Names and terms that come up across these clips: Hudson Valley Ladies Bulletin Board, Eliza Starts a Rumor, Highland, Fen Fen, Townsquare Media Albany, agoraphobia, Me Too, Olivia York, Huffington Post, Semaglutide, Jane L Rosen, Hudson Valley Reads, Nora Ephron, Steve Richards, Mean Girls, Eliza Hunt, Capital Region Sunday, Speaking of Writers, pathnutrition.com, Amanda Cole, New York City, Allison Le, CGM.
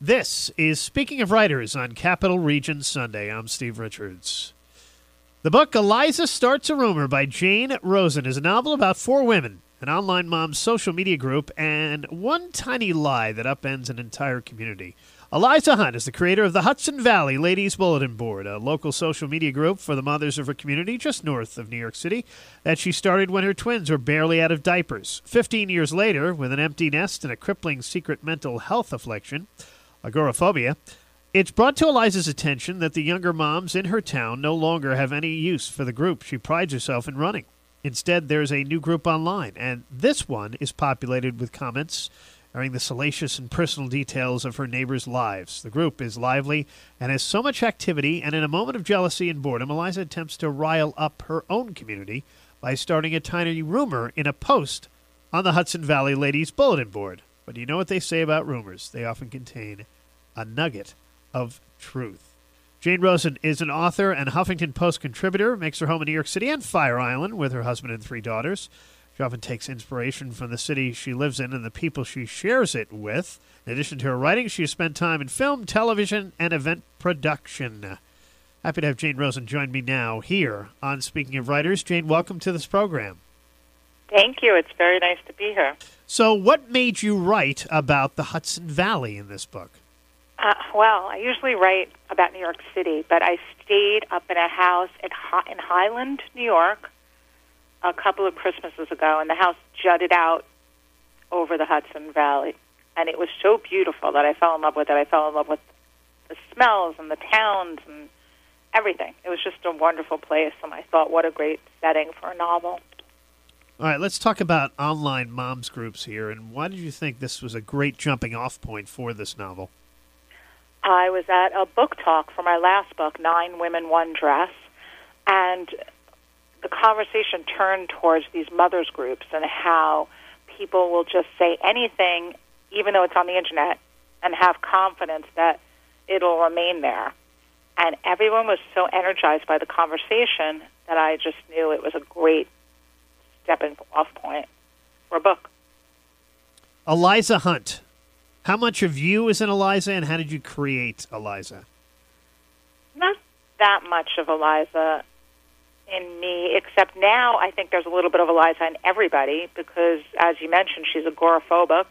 This is Speaking of Writers on Capital Region Sunday. I'm Steve Richards. The book Eliza Starts a Rumor by Jane Rosen is a novel about four women, an online mom's social media group, and one tiny lie that upends an entire community. Eliza Hunt is the creator of the Hudson Valley Ladies Bulletin Board, a local social media group for the mothers of her community just north of New York City that she started when her twins were barely out of diapers. 15 years later, with an empty nest and a crippling secret mental health affliction, agoraphobia, it's brought to Eliza's attention that the younger moms in her town no longer have any use for the group she prides herself in running. Instead, there's a new group online, and this one is populated with comments airing the salacious and personal details of her neighbors' lives. The group is lively and has so much activity, and in a moment of jealousy and boredom, Eliza attempts to rile up her own community by starting a tiny rumor in a post on the Hudson Valley Ladies Bulletin Board. But do you know what they say about rumors? They often contain a nugget of truth. Jane Rosen is an author and Huffington Post contributor, makes her home in New York City and Fire Island with her husband and three daughters. She often takes inspiration from the city she lives in and the people she shares it with. In addition to her writing, she has spent time in film, television, and event production. Happy to have Jane Rosen join me now here on Speaking of Writers. Jane, welcome to this program. Thank you. It's very nice to be here. So what made you write about the Hudson Valley in this book? Well, I usually write about New York City, but I stayed up in a house in Highland, New York, a couple of Christmases ago, and the house jutted out over the Hudson Valley. And it was so beautiful that I fell in love with it. I fell in love with the smells and the towns and everything. It was just a wonderful place, and I thought, what a great setting for a novel. All right, let's talk about online moms groups here. And why did you think this was a great jumping-off point for this novel? I was at a book talk for my last book, 9 Women, One Dress, and the conversation turned towards these mothers groups and how people will just say anything, even though it's on the internet, and have confidence that it'll remain there. And everyone was so energized by the conversation that I just knew it was a great stepping-off point for a book. Eliza Hunt. How much of you is in Eliza, and how did you create Eliza? Not that much of Eliza in me, except now I think there's a little bit of Eliza in everybody because, as you mentioned, she's agoraphobic,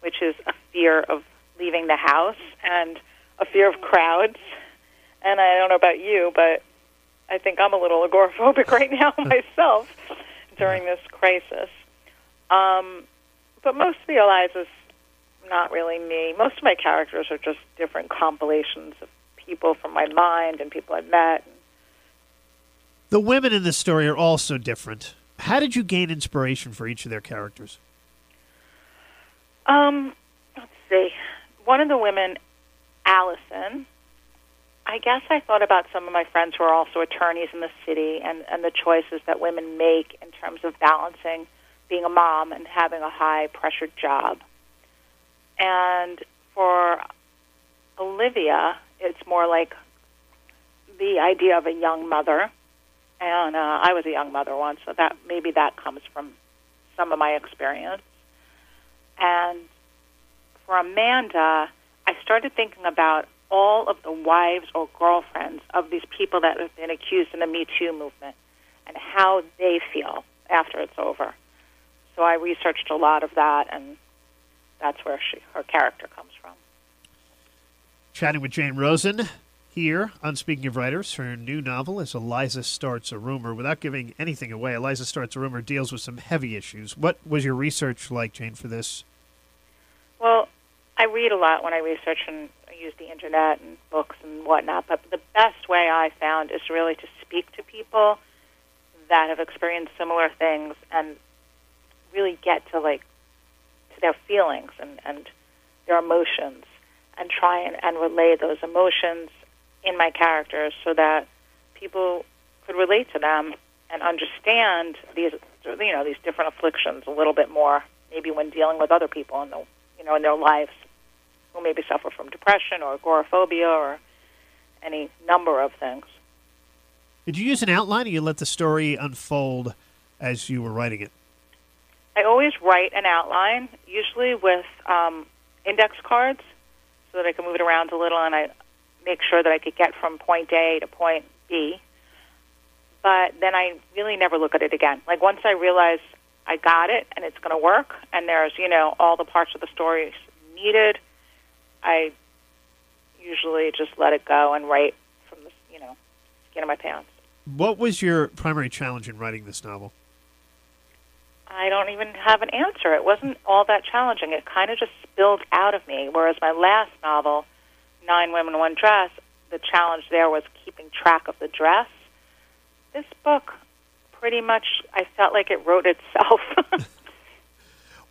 which is a fear of leaving the house and a fear of crowds. And I don't know about you, but I think I'm a little agoraphobic right now myself during this crisis. But mostly Eliza's not really me. Most of my characters are just different compilations of people from my mind and people I've met. The women in this story are also different. How did you gain inspiration for each of their characters? Let's see. One of the women, Allison, I guess I thought about some of my friends who are also attorneys in the city and the choices that women make in terms of balancing being a mom and having a high-pressure job. And for Olivia, it's more like the idea of a young mother. And I was a young mother once, so that maybe that comes from some of my experience. And for Amanda, I started thinking about all of the wives or girlfriends of these people that have been accused in the Me Too movement and how they feel after it's over. So I researched a lot of that, and that's where her character comes from. Chatting with Jane Rosen here on Speaking of Writers. Her new novel is Eliza Starts a Rumor. Without giving anything away, Eliza Starts a Rumor deals with some heavy issues. What was your research like, Jane, for this? Well, I read a lot when I research, and I use the internet and books and whatnot, but the best way I found is really to speak to people that have experienced similar things and really get to, their feelings and their emotions and try and relay those emotions in my characters so that people could relate to them and understand these different afflictions a little bit more, maybe when dealing with other people in their lives who maybe suffer from depression or agoraphobia or any number of things. Did you use an outline, or you let the story unfold as you were writing it? I always write an outline, usually with index cards, so that I could move it around a little and I make sure that I could get from point A to point B. But then I really never look at it again. Like, once I realize I got it and it's going to work and there's, you know, all the parts of the story needed, I usually just let it go and write from the, you know, skin of my pants. What was your primary challenge in writing this novel? I don't even have an answer. It wasn't all that challenging. It kind of just spilled out of me, whereas my last novel, 9 Women, One Dress, the challenge there was keeping track of the dress. This book, pretty much, I felt like it wrote itself.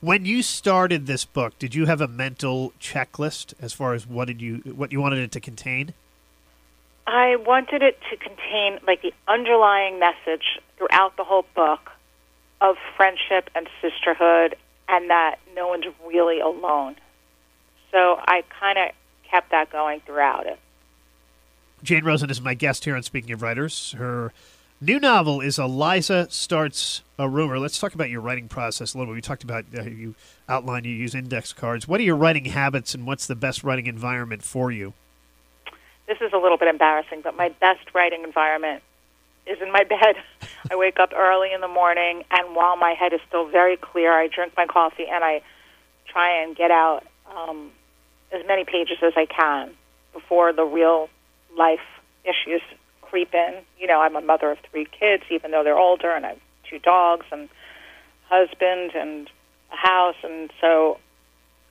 When you started this book, did you have a mental checklist as far as what you wanted it to contain? I wanted it to contain, like, the underlying message throughout the whole book of friendship and sisterhood and that no one's really alone. So I kind of kept that going throughout it. Jane Rosen is my guest here on Speaking of Writers. Her new novel is Eliza Starts a Rumor. Let's talk about your writing process a little bit. We talked about you outline, you use index cards. What are your writing habits and what's the best writing environment for you? This is a little bit embarrassing, but my best writing environment is in my bed. I wake up early in the morning, and while my head is still very clear, I drink my coffee and I try and get out as many pages as I can before the real life issues creep in. You know, I'm a mother of 3 kids, even though they're older, and I have 2 dogs and a husband and a house, and so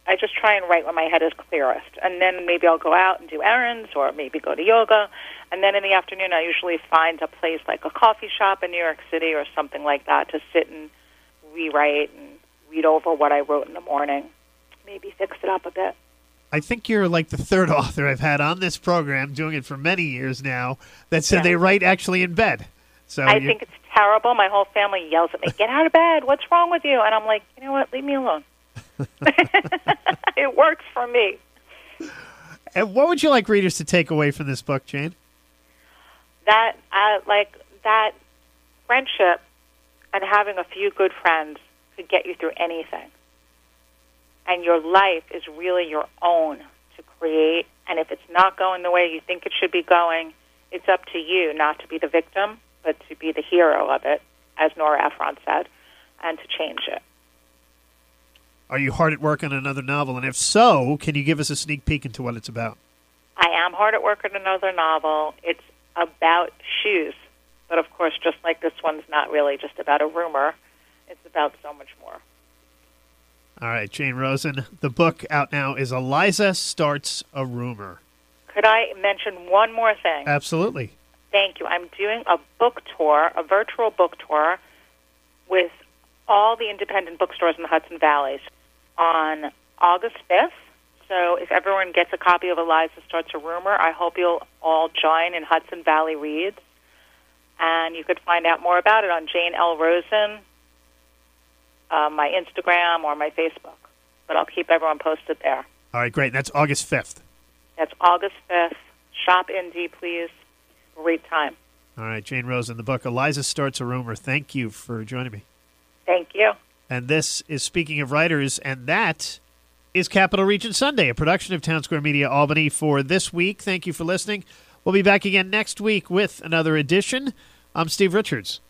I just try and write when my head is clearest. And then maybe I'll go out and do errands or maybe go to yoga. And then in the afternoon, I usually find a place like a coffee shop in New York City or something like that to sit and rewrite and read over what I wrote in the morning, maybe fix it up a bit. I think you're like the 3rd author I've had on this program, doing it for many years now, that said they write actually in bed. So I think it's terrible. My whole family yells at me, "Get out of bed. What's wrong with you?" And I'm like, you know what? Leave me alone. It works for me. And what would you like readers to take away from this book, Jane? That that friendship and having a few good friends could get you through anything. And your life is really your own to create. And if it's not going the way you think it should be going, it's up to you not to be the victim, but to be the hero of it, as Nora Ephron said, and to change it. Are you hard at work on another novel? And if so, can you give us a sneak peek into what it's about? I am hard at work on another novel. It's about shoes. But, of course, just like this one's not really just about a rumor. It's about so much more. All right, Jane Rosen, the book out now is Eliza Starts a Rumor. Could I mention one more thing? Absolutely. Thank you. I'm doing a book tour, a virtual book tour, with all the independent bookstores in the Hudson Valley on August 5th. So if everyone gets a copy of Eliza Starts a Rumor, I hope you'll all join in Hudson Valley Reads. And you could find out more about it on Jane L. Rosen, my Instagram or my Facebook. But I'll keep everyone posted there. All right, great. That's August 5th. That's August 5th. Shop indie, please. Great time. All right, Jane Rosen, the book Eliza Starts a Rumor. Thank you for joining me. Thank you. And this is Speaking of Writers, and that is Capital Region Sunday, a production of Townsquare Media Albany for this week. Thank you for listening. We'll be back again next week with another edition. I'm Steve Richards.